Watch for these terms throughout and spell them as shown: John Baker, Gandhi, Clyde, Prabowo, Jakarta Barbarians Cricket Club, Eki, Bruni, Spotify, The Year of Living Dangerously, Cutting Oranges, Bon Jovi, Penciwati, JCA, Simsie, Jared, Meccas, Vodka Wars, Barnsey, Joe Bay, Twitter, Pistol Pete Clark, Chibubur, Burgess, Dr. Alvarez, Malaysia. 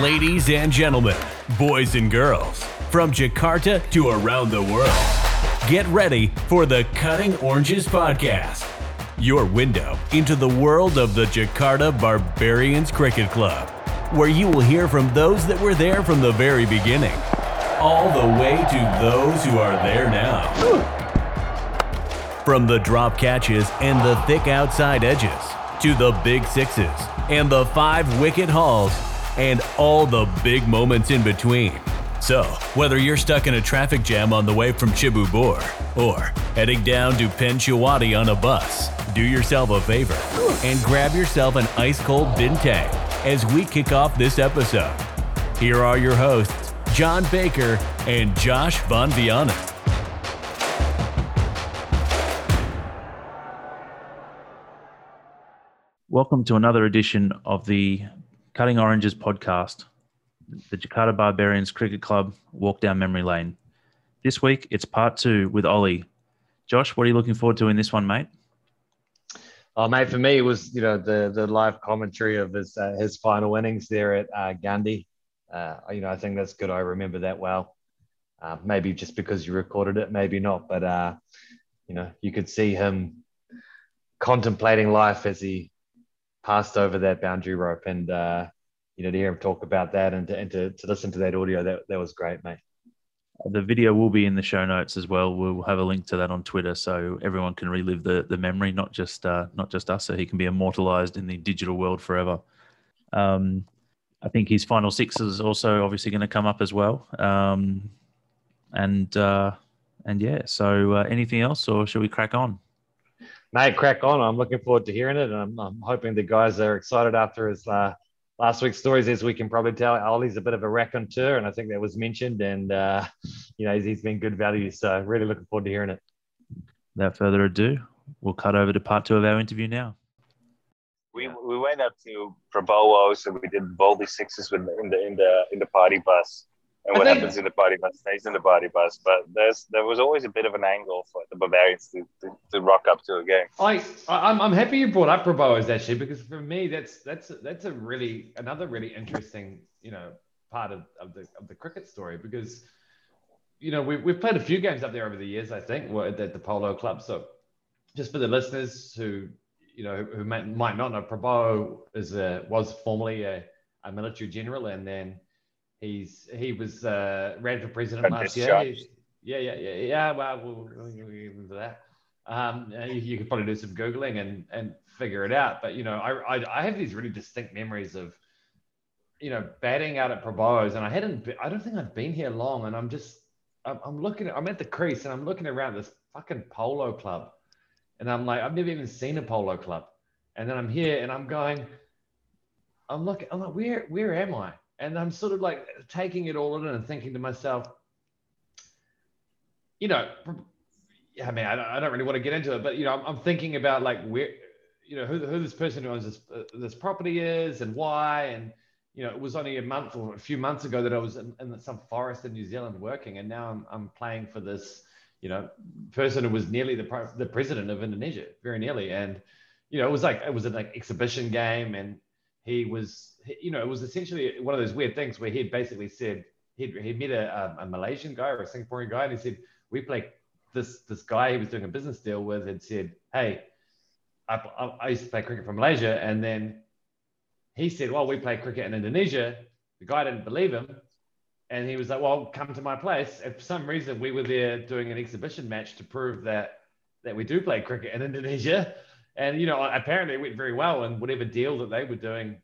Ladies and gentlemen, boys and girls, from Jakarta to around the world, get ready for the Cutting Oranges podcast, your window into the world of the Jakarta Barbarians Cricket Club, where you will hear from those that were there from the very beginning, all the way to those who are there now. From the drop catches and the thick outside edges, to the big sixes and the 5-wicket hauls, and all the big moments in between. So, whether you're stuck in a traffic jam on the way from Chibubur or heading down to Penciwati on a bus, do yourself a favor and grab yourself an ice-cold bintang as we kick off this episode. Here are your hosts, John Baker and Josh von Vianen. Welcome to another edition of the Cutting Oranges podcast, the Jakarta Barbarians Cricket Club walk down memory lane. This week, it's part two with Ollie. Josh, what are you looking forward to in this one, mate? Oh, mate, for me, it was the live commentary of his final innings there at Gandhi. I think that's good. I remember that well. Maybe just because you recorded it, maybe not. But you could see him contemplating life as he passed over that boundary rope, and to hear him talk about that and to listen to that audio, that was great, mate. The video will be in the show notes as well. We'll have a link to that on Twitter, so everyone can relive the memory, not just us, so he can be immortalized in the digital world forever. I think his final six is also obviously going to come up as well. Anything else, or should we crack on? Mate, crack on. I'm looking forward to hearing it, and I'm hoping the guys are excited after his last week's stories. As we can probably tell, Ollie's a bit of a raconteur, and I think that was mentioned, and, he's been good value, so really looking forward to hearing it. Without further ado, we'll cut over to part two of our interview now. We went up to Prabowo, so we did Boldy sixes in the party bus, and what happens in the party bus stays in the party bus. But there was always a bit of an angle for the Barbarians to rock up to a game. I'm happy you brought up Prabowo, actually, because for me that's a really really interesting part of the cricket story, because we've played a few games up there over the years. I think at the Polo Club. So just for the listeners who might not know, Prabowo was formerly a military general, and then. He ran for president last year. Yeah. Well, we'll remember that. You could probably do some Googling and figure it out. But I have these really distinct memories of batting out at Prabowo's, and I don't think I've been here long, and I'm at the crease and I'm looking around this fucking Polo Club, and I'm like, I've never even seen a Polo Club, and then I'm here and I'm like, where am I? And I'm sort of like taking it all in and thinking to myself, I don't really want to get into it, but I'm thinking about like where, who this person who owns this property is and why. And it was only a month or a few months ago that I was in some forest in New Zealand working, and now I'm playing for this, person who was nearly the president of Indonesia, very nearly. And it was an exhibition game, and he was. It was essentially one of those weird things where he basically said he met a Malaysian guy or a Singaporean guy, and he said, we play this guy he was doing a business deal with, and said, hey, I used to play cricket for Malaysia. And then he said, well, we play cricket in Indonesia. The guy didn't believe him. And he was like, well, come to my place. And for some reason, we were there doing an exhibition match to prove that we do play cricket in Indonesia. And, apparently it went very well. And whatever deal that they were doing,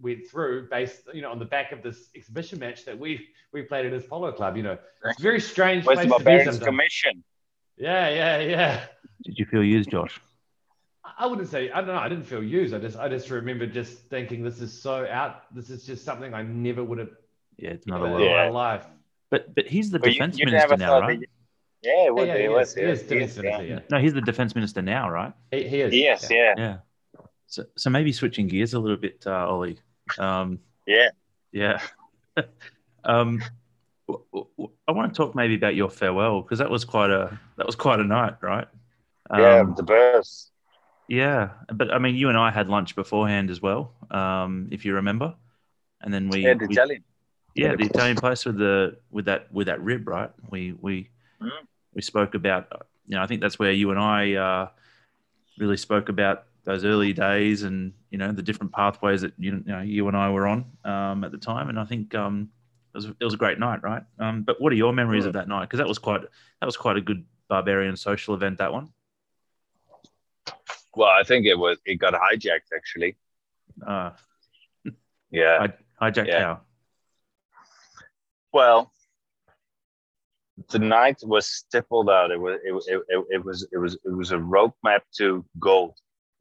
went through based, on the back of this exhibition match that we played at his Polo Club. It's a very strange place to be sometimes. Commission. Yeah. Did you feel used, Josh? I wouldn't say. I don't know. I didn't feel used. I just remember just thinking this is so out. This is just something I never would have. Yeah, it's another world. Yeah. Life. But he's the defense minister now, right? Yeah, it would be. He is. No, he's the defense minister now, right? He is. Yes. Yeah. Yeah. So maybe switching gears a little bit, Ollie. I want to talk maybe about your farewell, because that was quite a night, right? Yeah, the burst. Yeah, but I mean, you and I had lunch beforehand as well, if you remember. And then the Italian place with that rib, right? We spoke about, you know, I think that's where you and I really spoke about those early days and, you know, the different pathways that you and I were on at the time. And I think it was a great night, right? But what are your memories of that night? Because that was quite a good Barbarian social event, that one. Well, I think it got hijacked, actually. Yeah. Hijacked how? Well, the night was stippled out. It was a road map to gold.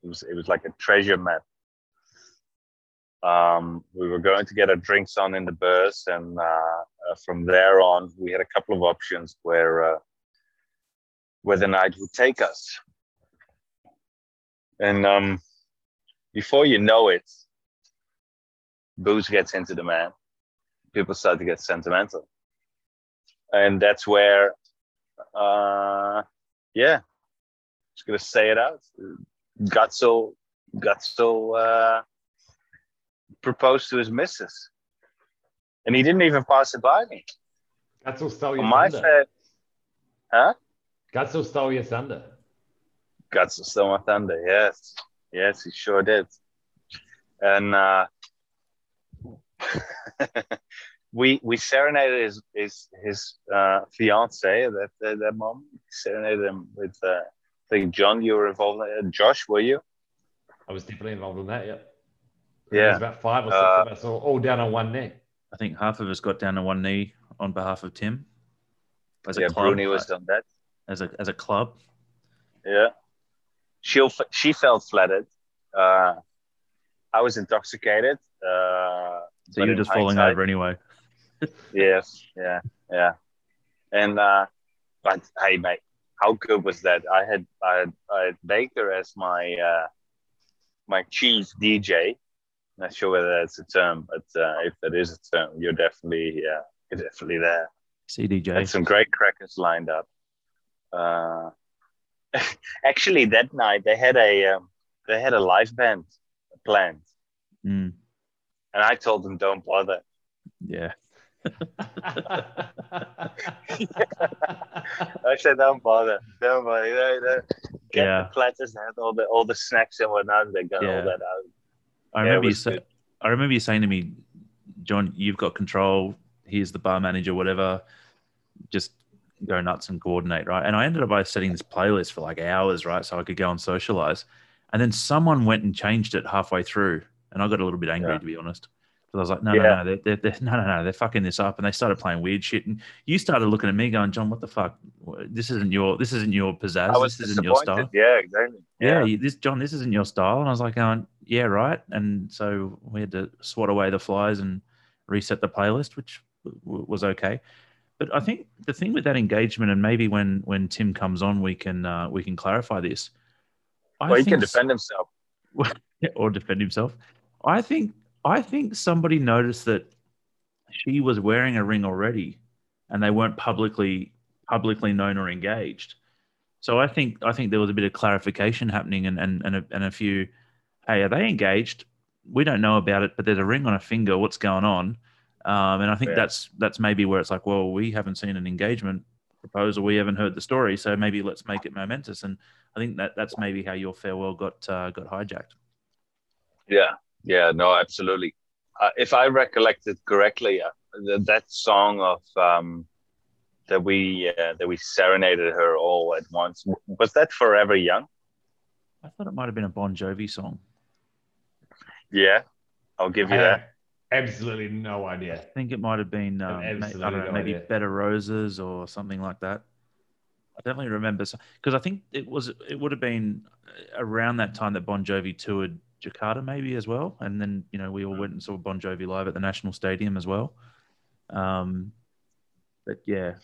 It was like a treasure map. We were going to get our drinks on in the bus, and from there on, we had a couple of options where the night would take us. And before you know it, booze gets into the man. People start to get sentimental. And that's where, I'm just going to say it out. Gutzel proposed to his missus. And he didn't even pass it by me. Gutzel stole your thunder. Huh? Gutzel stole your thunder. Gutzel stole my thunder, yes. Yes, he sure did. And we serenaded his fiancée at that moment. We serenaded him with... I think, John, you were involved in that. Josh, were you? I was definitely involved in that, yeah. Yeah. There was about 5 or 6 of us all down on one knee. I think half of us got down on one knee on behalf of Tim. Bruni was done that. As a club. Yeah. She felt flattered. I was intoxicated. So you're just falling over anyway. Yes. Yeah. And, but hey, mate. How good was that? I had Baker as my my chief DJ. Not sure whether that's a term, but if that is a term, you're definitely there. CDJ. Had some great crackers lined up. Actually, that night they had a live band planned, and I told them don't bother. Yeah. I said, don't bother. The platters and all the snacks and whatnot. They got all that out. I remember you saying to me, John, you've got control. Here's the bar manager, whatever. Just go nuts and coordinate, right? And I ended up by setting this playlist for like hours, right, so I could go and socialize. And then someone went and changed it halfway through, and I got a little bit angry, to be honest. But I was like, they're fucking this up, and they started playing weird shit. And you started looking at me, going, John, what the fuck? This isn't your pizzazz. This isn't your style. Yeah, exactly. Yeah, this isn't your style. And I was like, going, yeah, right. And so we had to swat away the flies and reset the playlist, which was okay. But I think the thing with that engagement, and maybe when Tim comes on, we can clarify this. He can defend himself, or defend himself. I think somebody noticed that she was wearing a ring already, and they weren't publicly known or engaged. So I think there was a bit of clarification happening, and a few, hey, are they engaged? We don't know about it, but there's a ring on a finger. What's going on? And I think that's maybe where it's like, well, we haven't seen an engagement proposal, we haven't heard the story, so maybe let's make it momentous. And I think that's maybe how your farewell got hijacked. Yeah. Yeah, no, absolutely. If I recollect it correctly, that song of that we serenaded her all at once, was that Forever Young? I thought it might have been a Bon Jovi song. Yeah, I'll give you that. Absolutely no idea. I think it might have been maybe Better Roses or something like that. I definitely remember, because I think it would have been around that time that Bon Jovi toured Jakarta maybe as well, and then we all went and saw Bon Jovi live at the National Stadium as well. I've never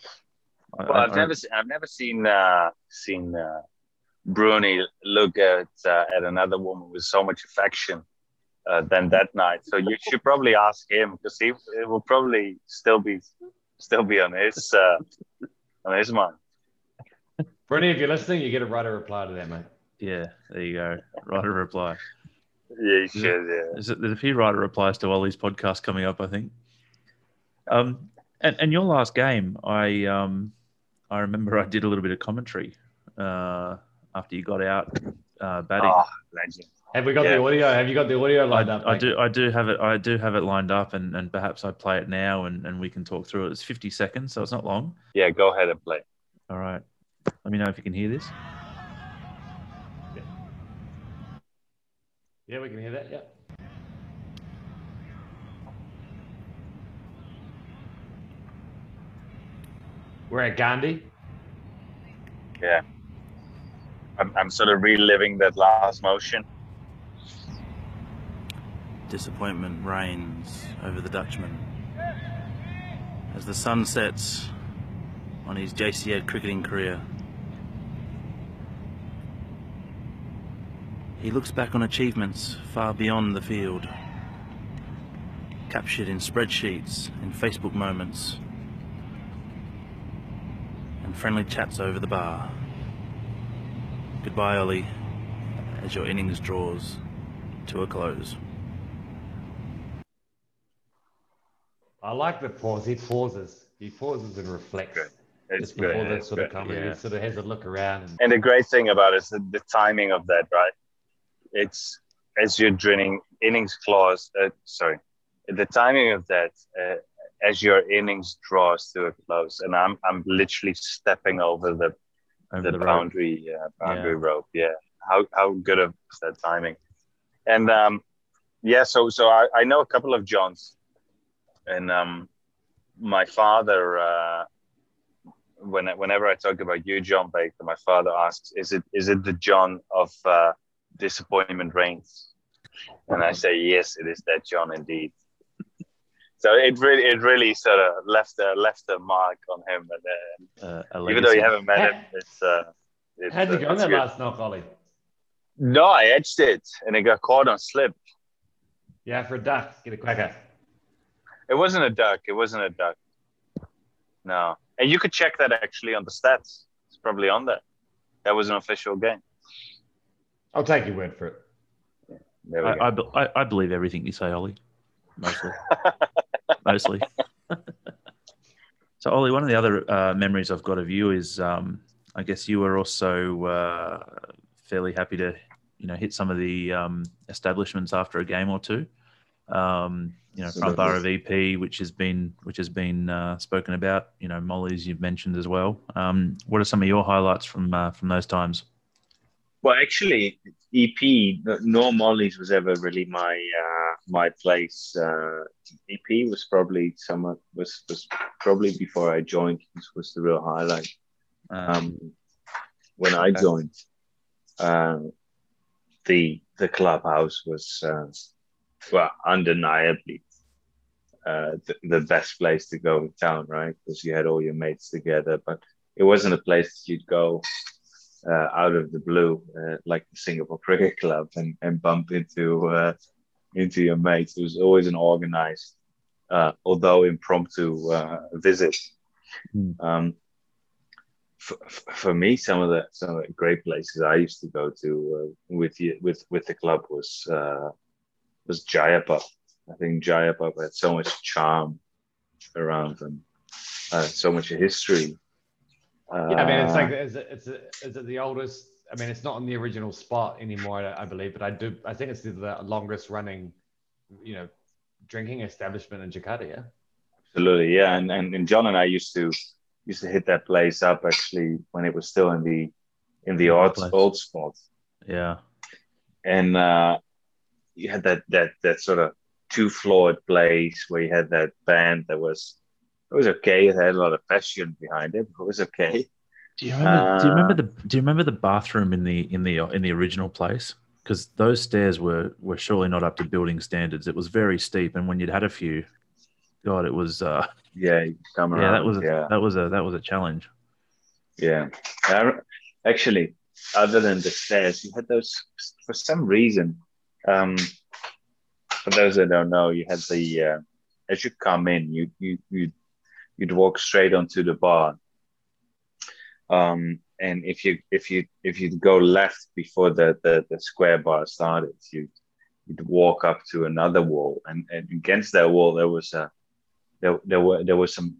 seen Bruni look at another woman with so much affection than that night. So you should probably ask him, because it will probably still be on his mind. Bruni, if you're listening, you get to write a reply to that, mate. Yeah, there you go. Write a reply. Yeah, you should, yeah. There's a few writer replies to Ollie's podcast coming up, I think. And your last game, I remember I did a little bit of commentary after you got out batting. Oh, legend. Have we got the audio? Have you got the audio lined up? I do have it lined up, and perhaps I play it now, and we can talk through it. It's 50 seconds, so it's not long. Yeah, go ahead and play. All right. Let me know if you can hear this. Yeah, we can hear that, yeah. We're at Gandhi. Yeah. I'm sort of reliving that last motion. Disappointment reigns over the Dutchman. As the sun sets on his JCA cricketing career, he looks back on achievements far beyond the field, captured in spreadsheets, in Facebook moments, and friendly chats over the bar. Goodbye, Ollie, as your innings draws to a close. I like the pause. He pauses. He pauses and reflects. Just before that sort of comedy, he sort of has a look around. And the great thing about it is the timing of that, right? It's as you're drilling innings clause. The timing of that as your innings draws to a close, and I'm literally stepping over the boundary rope. Yeah, how good of that timing? And so I know a couple of Johns, and my father. Whenever I talk about you, John Baker, my father asks, "Is it the John of disappointment reigns?" And I say, "Yes, it is that John indeed." So it really sort of left a mark on him. And even though you haven't met him, it's how'd you go on that last knock, Ollie? No, I edged it, and it got caught on slip. Yeah, for a duck, get a cracker. It wasn't a duck. No. And you could check that actually on the stats. It's probably on there. That was an official game. I'll take your word for it. Yeah, there we go. I believe everything you say, Ollie. Mostly. So, Ollie, one of the other memories I've got of you is, I guess you were also fairly happy to, hit some of the establishments after a game or two. Front bar of EP, which has been spoken about. Molly's you've mentioned as well. What are some of your highlights from those times? Well, actually, EP nor Molly's was ever really my place. EP was probably before I joined. Was the real highlight when I joined. The clubhouse was. Well, undeniably, the best place to go in town, right? Because you had all your mates together, but it wasn't a place that you'd go out of the blue, like the Singapore Cricket Club, and bump into your mates. It was always an organized, although impromptu, visit. Mm. For me, some of the great places I used to go to with the club was Jaya Pub. I think Jaya Pub had so much charm around them, so much history. It's like is it the oldest? I mean, it's not in the original spot anymore, I believe, but I think it's the longest running, drinking establishment in Jakarta. Yeah, absolutely, yeah. And John and I used to hit that place up actually when it was still in the old spot. Yeah, and. You had that sort of two-floored place where you had that band that was okay. It had a lot of passion behind it, but it was okay. Do you remember the bathroom in the original place? Because those stairs were surely not up to building standards. It was very steep, and when you'd had a few, God, it was you come around. That was a challenge. Yeah, actually, other than the stairs, you had those for some reason. For those that don't know, you had the as you come in, you'd walk straight onto the bar. and if you go left before the square bar started, you'd walk up to another wall, and against that wall there were some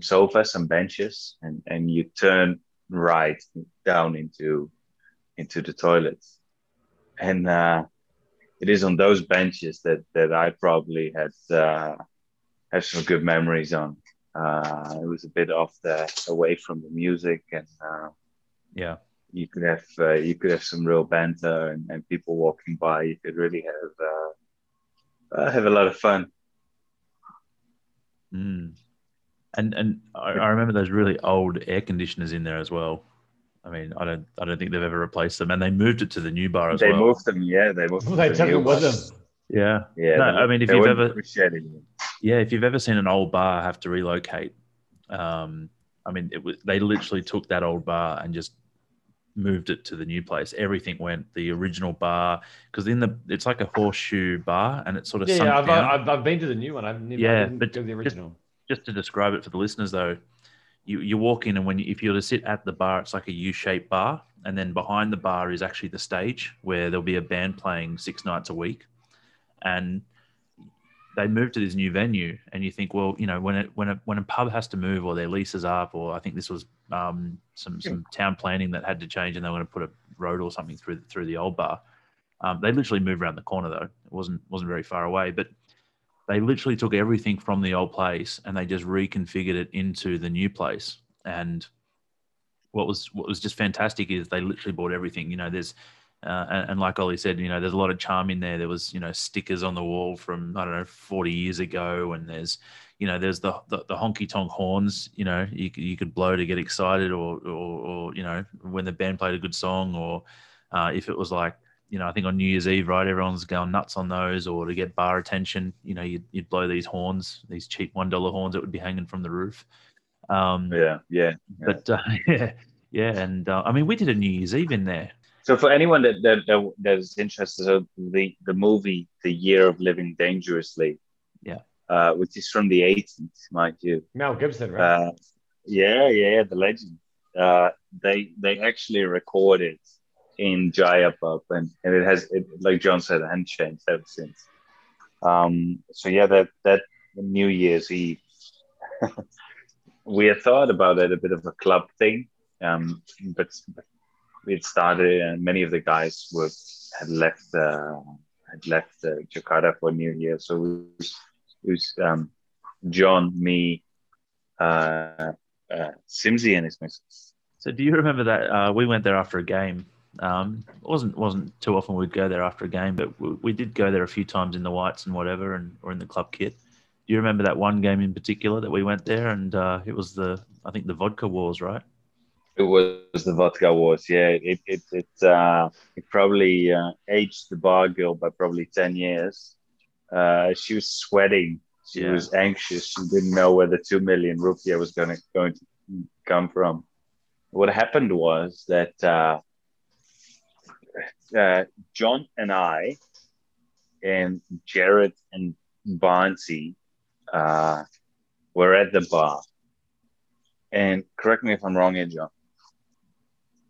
sofas, some benches, and you turn right down into the toilets. And it is on those benches that I probably have some good memories on. It was a bit away from the music, and yeah, you could have some real banter and people walking by. You could really have a lot of fun. Mm. And I remember those really old air conditioners in there as well. I mean, I don't think they've ever replaced them, and they moved it to the new bar as well. They moved them, yeah. They moved. They took it with them. Yeah, yeah. No, I mean, if you've ever seen an old bar have to relocate, I mean, they literally took that old bar and just moved it to the new place. Everything went the original bar, because it's like a horseshoe bar, and it sort of sunk down. I've been to the new one. I've never been to the original. Just to describe it for the listeners, though. You walk in, and if you were to sit at the bar, it's like a U-shaped bar, and then behind the bar is actually the stage where there'll be a band playing 6 nights a week, and they move to this new venue, and you think, well, you know, when a pub has to move or their lease is up, or I think this was some town planning that had to change, and they were going to put a road or something through the old bar. They literally moved around the corner though; it wasn't very far away, but. They literally took everything from the old place and they just reconfigured it into the new place. And what was just fantastic is they literally bought everything. You know, there's and like Ollie said, you know, there's a lot of charm in there. There was, you know, stickers on the wall from, I don't know, 40 years ago, and there's, you know, there's the honky tonk horns. You know, you could blow to get excited, or you know, when the band played a good song, or if it was like. You know, I think on New Year's Eve, right, everyone's going nuts on those, or to get bar attention, you know, you'd blow these horns, these cheap $1 horns that would be hanging from the roof. I mean, we did a New Year's Eve in there. So for anyone that is interested, so the movie, The Year of Living Dangerously, which is from the 80s, mind you. Mel Gibson, right? The legend. They actually recorded in Jaya Pub, and it has, like John said, it hasn't changed ever since. That New Year's Eve, we had thought about it, a bit of a club thing, but it started, and many of the guys had left Jakarta for New Year, so it was John, me, Simsie, and his missus. So do you remember that we went there after a game? It wasn't too often we'd go there after a game, but we did go there a few times in the whites and whatever, and or in the club kit. Do you remember that one game in particular that we went there, and it was the Vodka Wars, right? It was the Vodka Wars, yeah. It probably aged the bar girl by probably 10 years. She was sweating, she was anxious, she didn't know where the 2 million rupiah was going to come from. What happened was that. John and I, and Jared and Barnsey were at the bar. And correct me if I'm wrong here, John.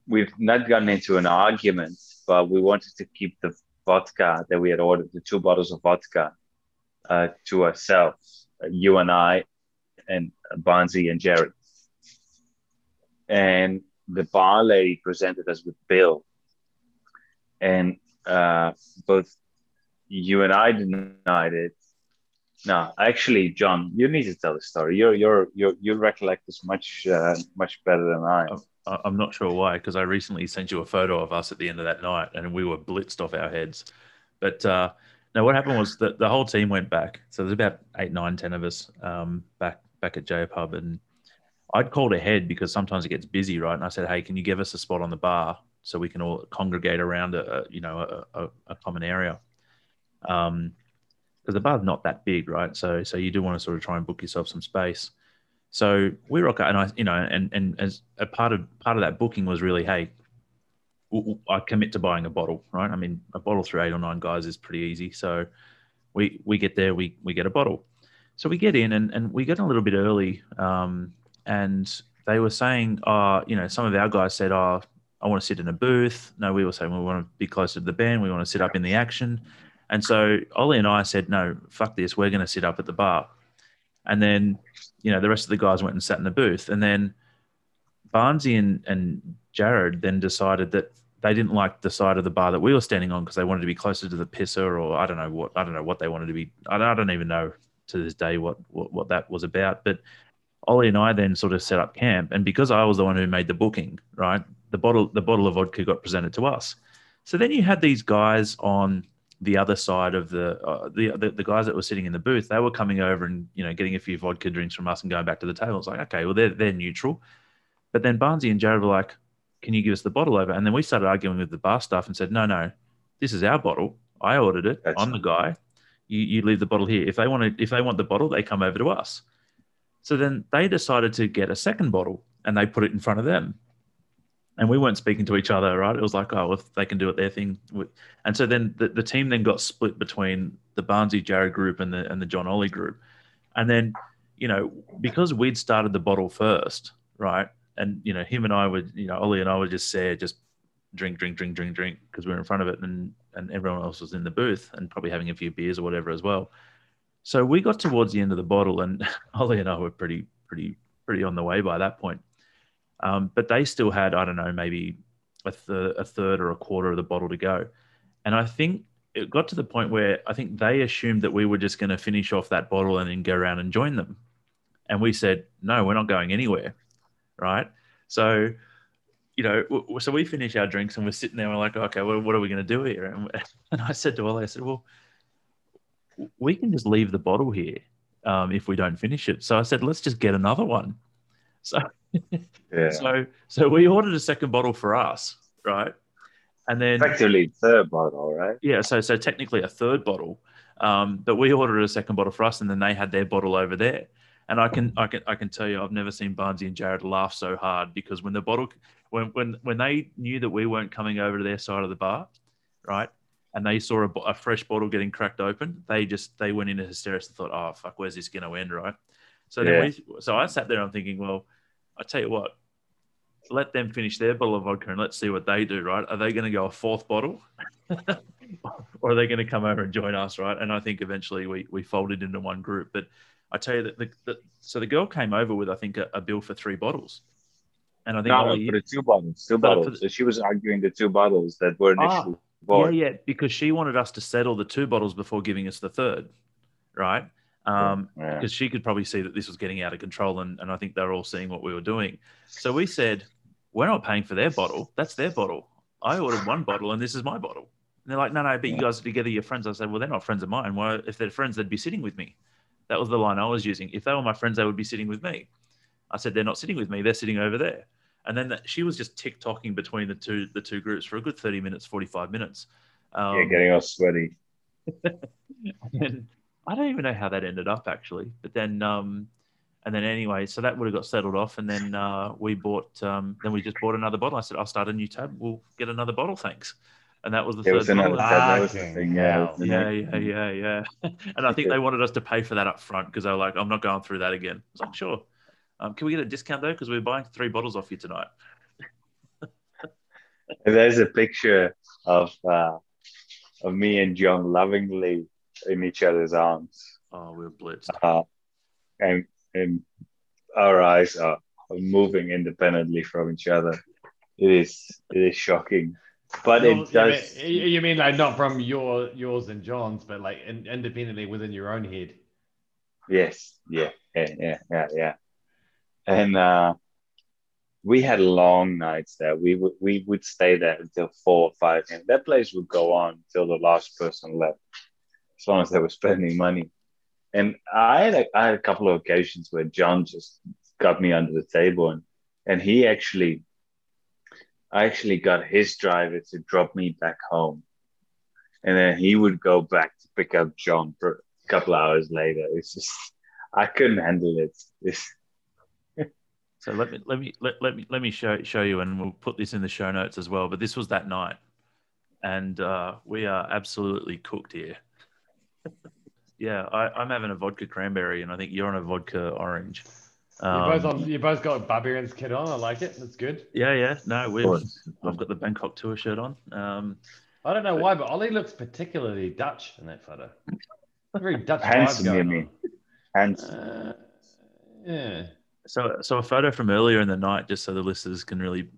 We've not gotten into an argument, but we wanted to keep the vodka that we had ordered, the 2 bottles of vodka, to ourselves, you and I, and Barnsey and Jared. And the bar lady presented us with Bill. And both you and I denied it. No, actually, John, you need to tell the story. You recollect this much better than I. I'm not sure why, because I recently sent you a photo of us at the end of that night, and we were blitzed off our heads. But no, what happened was that the whole team went back. So there's about 8, 9, 10 of us back at Jaya Pub, and I'd called ahead because sometimes it gets busy, right? And I said, hey, can you give us a spot on the bar? So we can all congregate around a common area, because the bar's not that big, right? So you do want to sort of try and book yourself some space. So we rock out, and I, you know, and as a part of that booking was really, hey, I commit to buying a bottle, right? I mean, a bottle through 8 or 9 guys is pretty easy. So we get there, we get a bottle. So we get in, and we get in a little bit early, and they were saying, you know, some of our guys said, oh, I want to sit in a booth. No, we were saying we want to be closer to the band. We want to sit up in the action. And so Ollie and I said, no, fuck this. We're going to sit up at the bar. And then, you know, the rest of the guys went and sat in the booth. And then Barnsey and Jared then decided that they didn't like the side of the bar that we were standing on because they wanted to be closer to the pisser, or I don't know what they wanted to be. I don't even know to this day what that was about. But Ollie and I then sort of set up camp. And because I was the one who made the booking, right, the bottle of vodka got presented to us. So then you had these guys on the other side of the guys that were sitting in the booth. They were coming over and, you know, getting a few vodka drinks from us and going back to the table. It's like, okay, well, they're neutral. But then Barnsey and Jared were like, can you give us the bottle over? And then we started arguing with the bar staff and said, no, this is our bottle. I ordered it. That's I'm the guy. You leave the bottle here. If they want the bottle, they come over to us. So then they decided to get a second bottle and they put it in front of them. And we weren't speaking to each other, right? It was like, oh, well, if they can do it, their thing. And so then the team then got split between the Barnsey Jared group and the John Ollie group. And then, you know, because we'd started the bottle first, right? And, you know, him and I would, you know, Ollie and I would just say, just drink, because we were in front of it and everyone else was in the booth and probably having a few beers or whatever as well. So we got towards the end of the bottle and Ollie and I were pretty on the way by that point. But they still had, I don't know, maybe a third or a quarter of the bottle to go. And I think it got to the point where I think they assumed that we were just going to finish off that bottle and then go around and join them. And we said, no, we're not going anywhere. Right. So, you know, so we finish our drinks and we're sitting there and we're like, okay, well, what are we going to do here? And I said to Ollie, I said, well, we can just leave the bottle here if we don't finish it. So I said, let's just get another one. So, yeah. So we ordered a second bottle for us, right? And then effectively third bottle, right? Yeah. So technically a third bottle, but we ordered a second bottle for us, and then they had their bottle over there. And I can tell you, I've never seen Barnsey and Jared laugh so hard, because when the bottle, when they knew that we weren't coming over to their side of the bar, right, and they saw a fresh bottle getting cracked open, they went into hysterics and thought, oh fuck, where's this going to end, right? So yeah. So I sat there and I'm thinking, well, I tell you what, let them finish their bottle of vodka and let's see what they do, right? Are they going to go a fourth bottle, or are they going to come over and join us, right? And I think eventually we folded into one group, but. I tell you that so the girl came over with, I think, a bill for three bottles. And I think for the two bottles. So she was arguing the two bottles that were initially bought. Yeah, because she wanted us to settle the two bottles before giving us the third, right? Because she could probably see that this was getting out of control, and I think they were all seeing what we were doing. So we said, we're not paying for their bottle. That's their bottle. I ordered one bottle, and this is my bottle. And they're like, no, but you guys are together, you're friends. I said, well, they're not friends of mine. Well, if they're friends, they'd be sitting with me. That was the line I was using. If they were my friends, they would be sitting with me. I said, they're not sitting with me. They're sitting over there. And then she was just tick-tocking between the two groups for a good 30 minutes, 45 minutes. Getting all sweaty. And I don't even know how that ended up, actually. But then, and then anyway, so that would have got settled off. And then we just bought another bottle. I said, I'll start a new tab. We'll get another bottle, thanks. And that was the third bottle. That was the thing. Yeah. And I think they wanted us to pay for that up front because they were like, I'm not going through that again. I was like, sure. Can we get a discount though? Because we're buying three bottles off you tonight. There's a picture of me and John lovingly in each other's arms. Oh, we're blitzed. And our eyes are moving independently from each other. It is shocking. But it does. You mean like not from yours and John's, but like independently within your own head? Yes. Yeah. And we had long nights there. We would stay there until 4 or 5 a.m. That place would go on till the last person left, as long as they were spending money. And I had a couple of occasions where John just got me under the table, and he actually. I actually got his driver to drop me back home. And then he would go back to pick up John for a couple of hours later. It's just, I couldn't handle it. So let me show you, and we'll put this in the show notes as well. But this was that night, and we are absolutely cooked here. Yeah, I'm having a vodka cranberry, and I think you're on a vodka orange. You both got a Barbarians kit on. I like it. That's good. Yeah. No, I've got the Bangkok tour shirt on. I don't know why, but Ollie looks particularly Dutch in that photo. Very Dutch vibe going on. Yeah. So a photo from earlier in the night, just so the listeners can really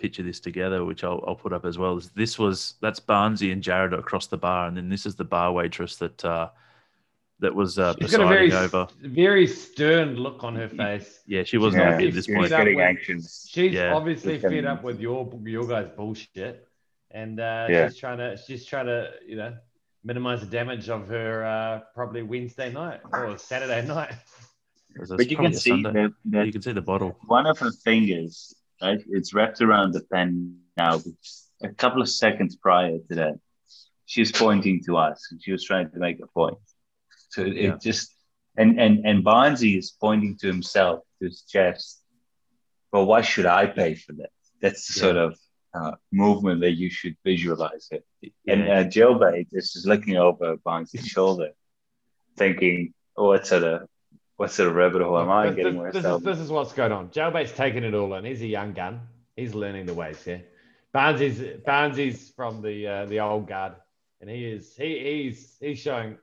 picture this together, which I'll put up as well. That's Barnsey and Jared across the bar, and then this is the bar waitress that was presiding over. She's got a very stern look on her face. Yeah, she was not at this point. She's getting anxious. She's obviously fed up with your guys' bullshit, and she's trying to minimize the damage of her probably Wednesday night or Saturday night. But you can see that you can see the bottle. One of her fingers, right? It's wrapped around the pen now. A couple of seconds prior to that, she was pointing to us, and she was trying to make a point. So it just and Barnsey is pointing to himself, to his chest. Well, why should I pay for that? That's the sort of movement that you should visualize it. Yeah. And Joe Bay is looking over Barnsey's shoulder, thinking, "Oh, what sort of rabbit hole am I getting myself?" This is what's going on. Joe Bay's taking it all in. He's a young gun. He's learning the ways here. Barnsey's from the old guard, and he's showing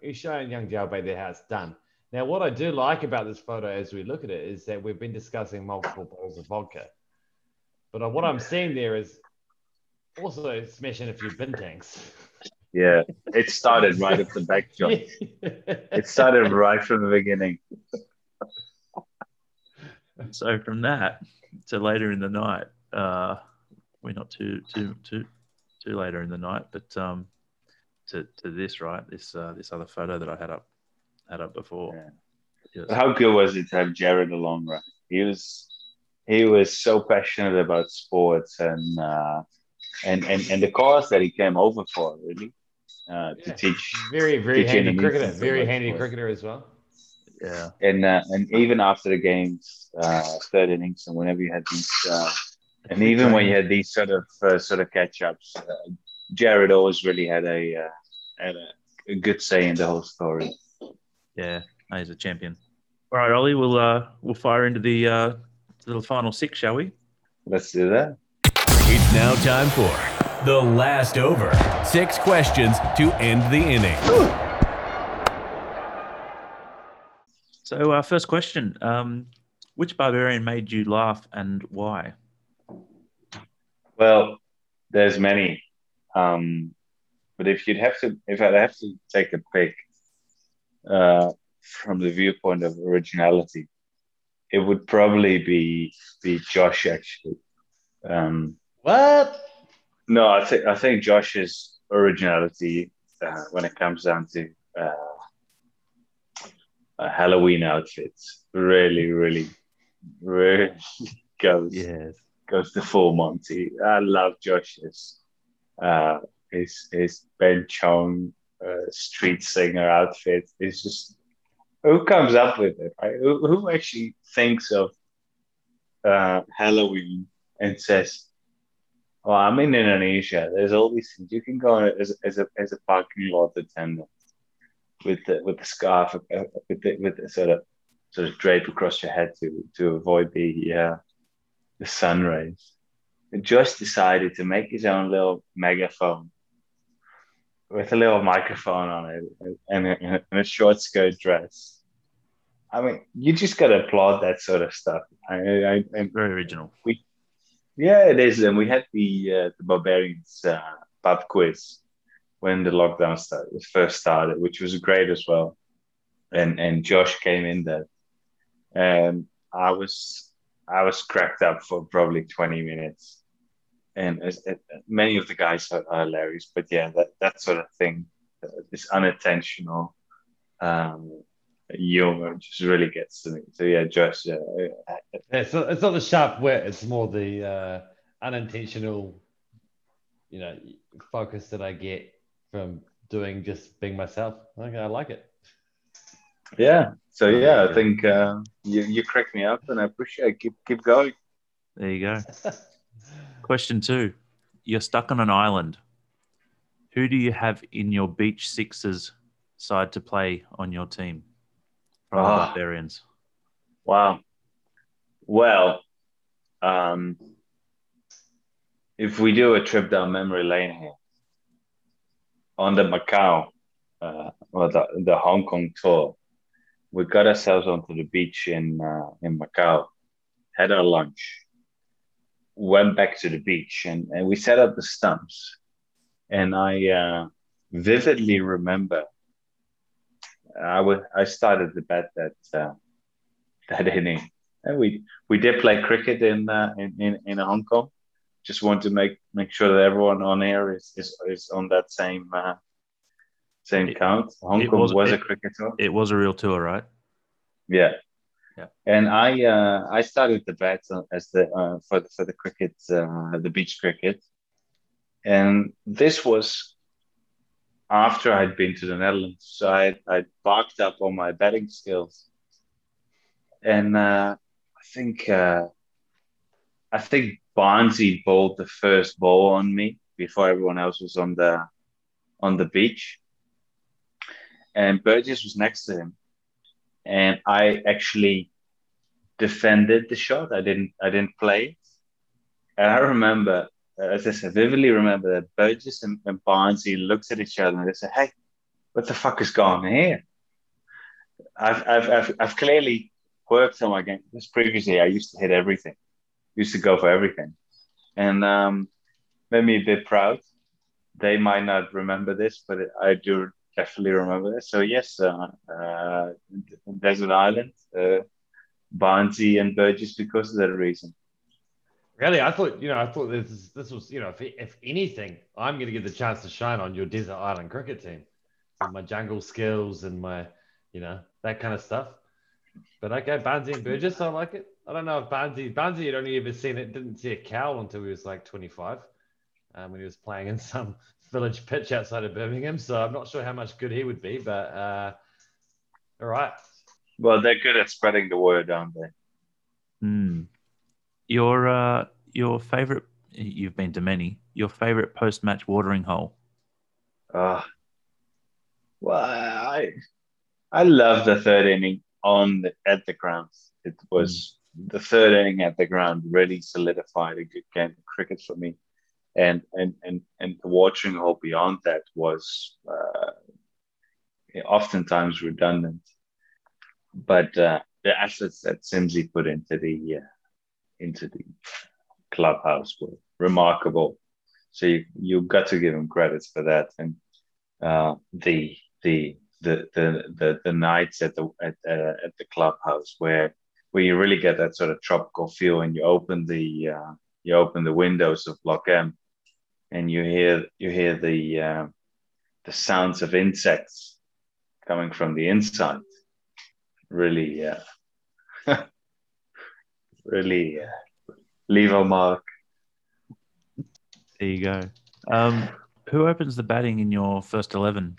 young Joe Bay there how it's done. Now, what I do like about this photo as we look at it is that we've been discussing multiple bottles of vodka, but what I'm seeing there is also smashing a few bintangs. Yeah, it started right at the back, John. It started right from the beginning. So from that to later in the night, we're not too later in the night, but to this this other photo that I had up before. Yeah. Yes. How good was it to have Jared along, right? He was so passionate about sports and the cause that he came over for, really. To teach. Very handy cricketer. Very handy cricketer as well. Yeah. And even after the games, third innings, and whenever you had these, and even when you had these sort of catch-ups, Jared always really had a good say in the whole story. Yeah, he's a champion. All right, Ollie, we'll fire into the final six, shall we? Let's do that. It's now time for the last over. 6 questions to end the inning. So, our first question: which barbarian made you laugh and why? Well, there's many, but if I'd have to take a pick from the viewpoint of originality, it would probably be Josh, actually. What? No, I think Josh's originality when it comes down to Halloween outfits really goes to full Monty. I love Josh's his Ben Chong street singer outfit. It's just, who comes up with it? Right? Who actually thinks of Halloween and says, "Well, I'm in Indonesia. There's all these things. You can go as a parking lot attendant with the scarf, with the sort of drape across your head to avoid the sun rays." And Josh decided to make his own little megaphone with a little microphone on it and a short skirt dress. I mean, you just gotta applaud that sort of stuff. Very original. Yeah, it is. And we had the Barbarians pub quiz when the lockdown first started, which was great as well. And Josh came in there, and I was cracked up for probably 20 minutes. And many of the guys are hilarious, but that sort of thing, this unintentional humor just really gets to me. So Josh. It's not the sharp wit; it's more the unintentional, focus that I get from being myself. I like it. Yeah. So I think you cracked me up, and I appreciate it. Keep going. There you go. Question 2: you're stuck on an island. Who do you have in your beach sixes side to play on your team? Barbarians. Wow. Well, if we do a trip down memory lane here, on the Macau, or the Hong Kong tour, we got ourselves onto the beach in Macau, had our lunch, went back to the beach, and we set up the stumps. And I vividly remember I started to bet that inning. And we did play cricket in Hong Kong. Just want to make sure that everyone on here is on that same count. Hong Kong was a cricket tour. It was a real tour, right? Yeah. Yeah. And I started the bat as for the cricket, the beach cricket, and this was after I'd been to the Netherlands, so I barked up on my batting skills, and I think Barnsey bowled the first ball on me before everyone else was on the beach, and Burgess was next to him. And I actually defended the shot. I didn't play it. And I remember, as I said, vividly remember that Burgess and Barnsey looked at each other and they said, "Hey, what the fuck is going on here?" I've clearly worked on my game. Because previously, I used to hit everything, used to go for everything, and made me a bit proud. They might not remember this, but I do. Definitely remember that. So yes, Desert Island, Barnsey and Burgess because of that reason. Really, I thought this was, if anything, I'm going to get the chance to shine on your Desert Island cricket team, and my jungle skills and my, that kind of stuff. But okay, Barnsey and Burgess, I like it. I don't know if Barnsey had only ever didn't see a cow until he was like 25, when he was playing in some village pitch outside of Birmingham, so I'm not sure how much good he would be, but all right. Well, they're good at spreading the word, aren't they? Mm. Your favorite, you've been to many, your favorite post-match watering hole? Well, I love the third inning at the ground. It was the third inning at the ground really solidified a good game of cricket for me. And the watering hole beyond that was oftentimes redundant, but the assets that Simsie put into the clubhouse were remarkable. So you got to give him credits for that, and the nights at the clubhouse where you really get that sort of tropical feel, and you open the windows of Block M. And you hear the sounds of insects coming from the inside. Really, really leave a mark. There you go. Who opens the batting in your first 11?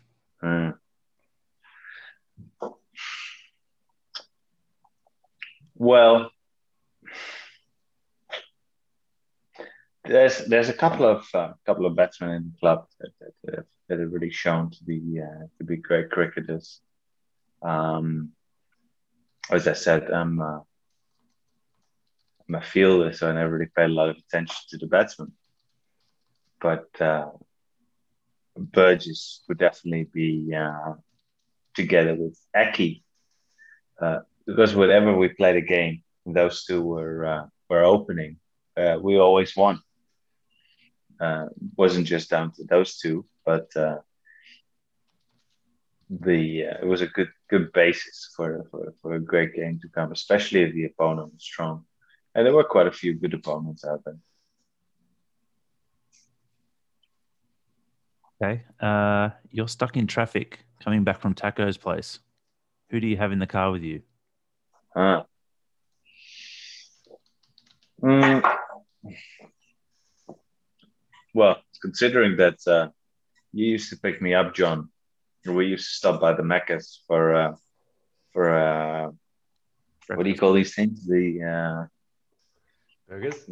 Well, there's a couple of batsmen in the club that have really shown to be great cricketers. As I said, I'm a fielder, so I never really paid a lot of attention to the batsmen. But Burgess would definitely be together with Eki, because whenever we played a game, those two were opening. We always won. Wasn't just down to those two, but it was a good basis for a great game to come, especially if the opponent was strong. And there were quite a few good opponents out there. Okay, you're stuck in traffic coming back from Taco's place. Who do you have in the car with you? Well, considering that you used to pick me up, John, we used to stop by the Meccas for what do you call these things? The burgers?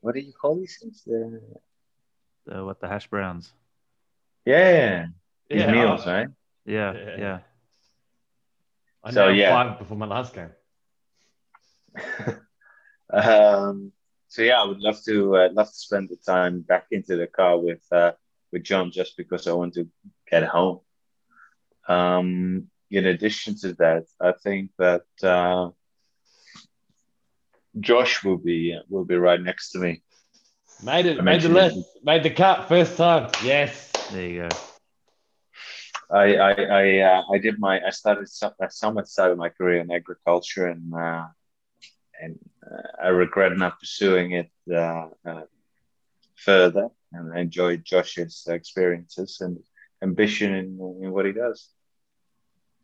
What do you call these things? The hash browns? Yeah, these meals, right? Yeah. I know, 5 before my last game. So yeah, I would love to spend the time back into the car with John, just because I want to get home. In addition to that, I think that Josh will be right next to me. Made the list. Made the cut first time. Yes. There you go. I started my career in agriculture, and I regret not pursuing it further. And I enjoyed Josh's experiences and ambition in what he does.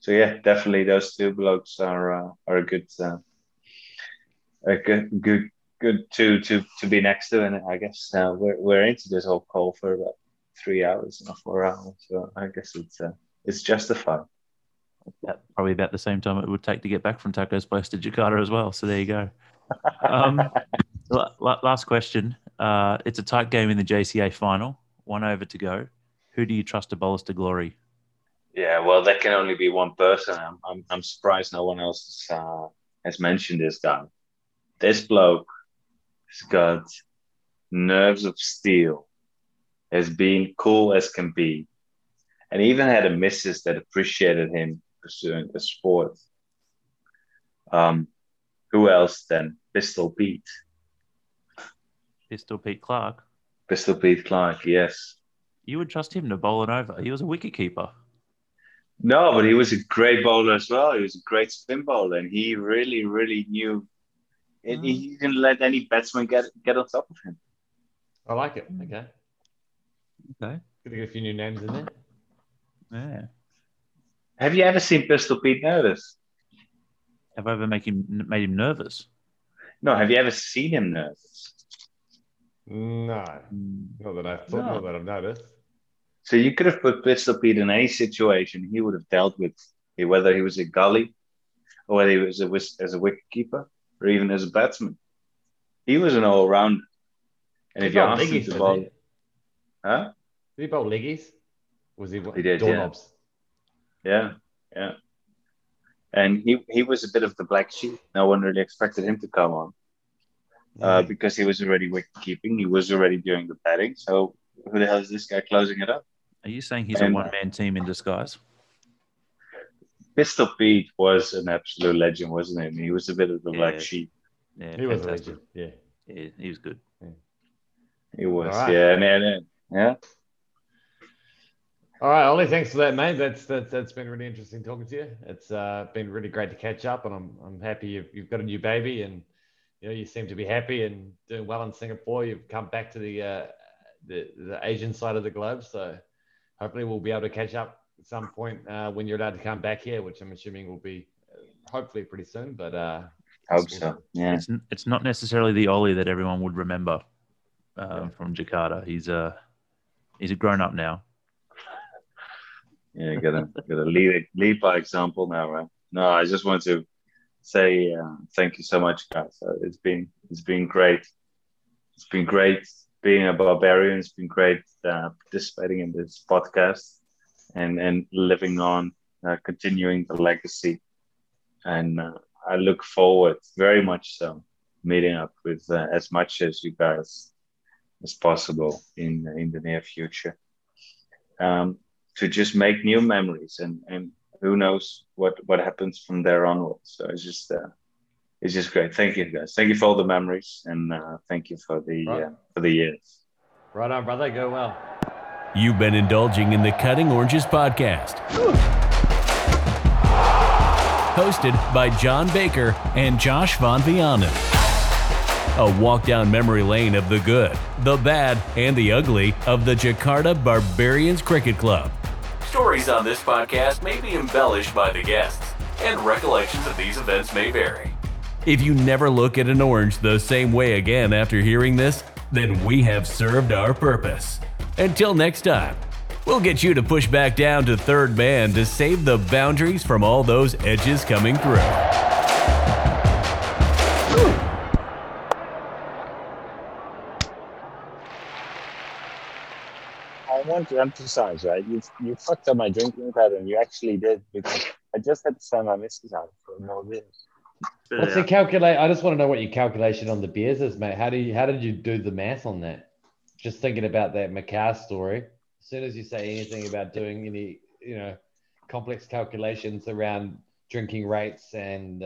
So yeah, definitely those two blokes are a good two to be next to. And I guess we're into this whole call for about 3 hours, not 4 hours. So I guess it's justified. Probably about the same time it would take to get back from Taco's place to Jakarta as well. So there you go. Last question. It's a tight game in the JCA final. One over to go. Who do you trust to bowl us to glory? Yeah, well, there can only be one person. I'm surprised no one else has mentioned this guy. This bloke has got nerves of steel, has been cool as can be, and even had a missus that appreciated him pursuing the sport. Who else than Pistol Pete? Pistol Pete Clark? Pistol Pete Clark, yes. You would trust him to bowl it over. He was a wicketkeeper. No, but he was a great bowler as well. He was a great spin bowler, and he really, really knew. And he didn't let any batsman get on top of him. I like it. Okay. Got to get a few new names in there. Yeah. Have you ever seen Pistol Pete nervous? Have I ever made him nervous? No. Have you ever seen him nervous? No. Not that I've noticed. So you could have put Pistol Pete in any situation. He would have dealt with it, whether he was a gully or whether he was as a wicketkeeper or even as a batsman. He was an all-rounder. And if you asked him to bowl... Huh? Did he bowl leggies? Was he doorknobs? Yeah. Yeah. And he was a bit of the black sheep. No one really expected him to come on because he was already wicketkeeping. He was already doing the batting. So who the hell is this guy closing it up? Are you saying he's a one-man team in disguise? Pistol Pete was an absolute legend, wasn't he? He was a bit of the black sheep. Yeah, he was a legend. Yeah, he was good. Yeah. He was, right. Yeah. All right, Ollie, thanks for that, mate. That's been really interesting talking to you. It's been really great to catch up, and I'm happy you've got a new baby, and you know you seem to be happy and doing well in Singapore. You've come back to the Asian side of the globe, so hopefully we'll be able to catch up at some point when you're allowed to come back here, which I'm assuming will be hopefully pretty soon. But hope so. Yeah, it's not necessarily the Ollie that everyone would remember from Jakarta. He's a grown up now. Yeah, gotta lead by example now, right? No, I just want to say thank you so much, guys. It's been great. It's been great. Being a Barbarian, it's been great participating in this podcast and living on, continuing the legacy. And I look forward very much so meeting up with as much as you guys as possible in the near future to just make new memories. And who knows what happens from there onwards. So it's just great. Thank you, guys. Thank you for all the memories, and thank you for the years. Right on, brother. Go well. You've been indulging in the Cutting Oranges podcast. Hosted by John Baker and Josh von Vianen. A walk down memory lane of the good, the bad, and the ugly of the Jakarta Barbarians Cricket Club. Stories on this podcast may be embellished by the guests, and recollections of these events may vary. If you never look at an orange the same way again after hearing this, then we have served our purpose. Until next time, we'll get you to push back down to third man to save the boundaries from all those edges coming through. I want to emphasize, right? You fucked up my drinking pattern. You actually did, because I just had to send my missus out for no reason. What's the calculate? I just want to know what your calculation on the beers is, mate. How did you do the math on that? Just thinking about that Meccas story. As soon as you say anything about doing any, complex calculations around drinking rates and,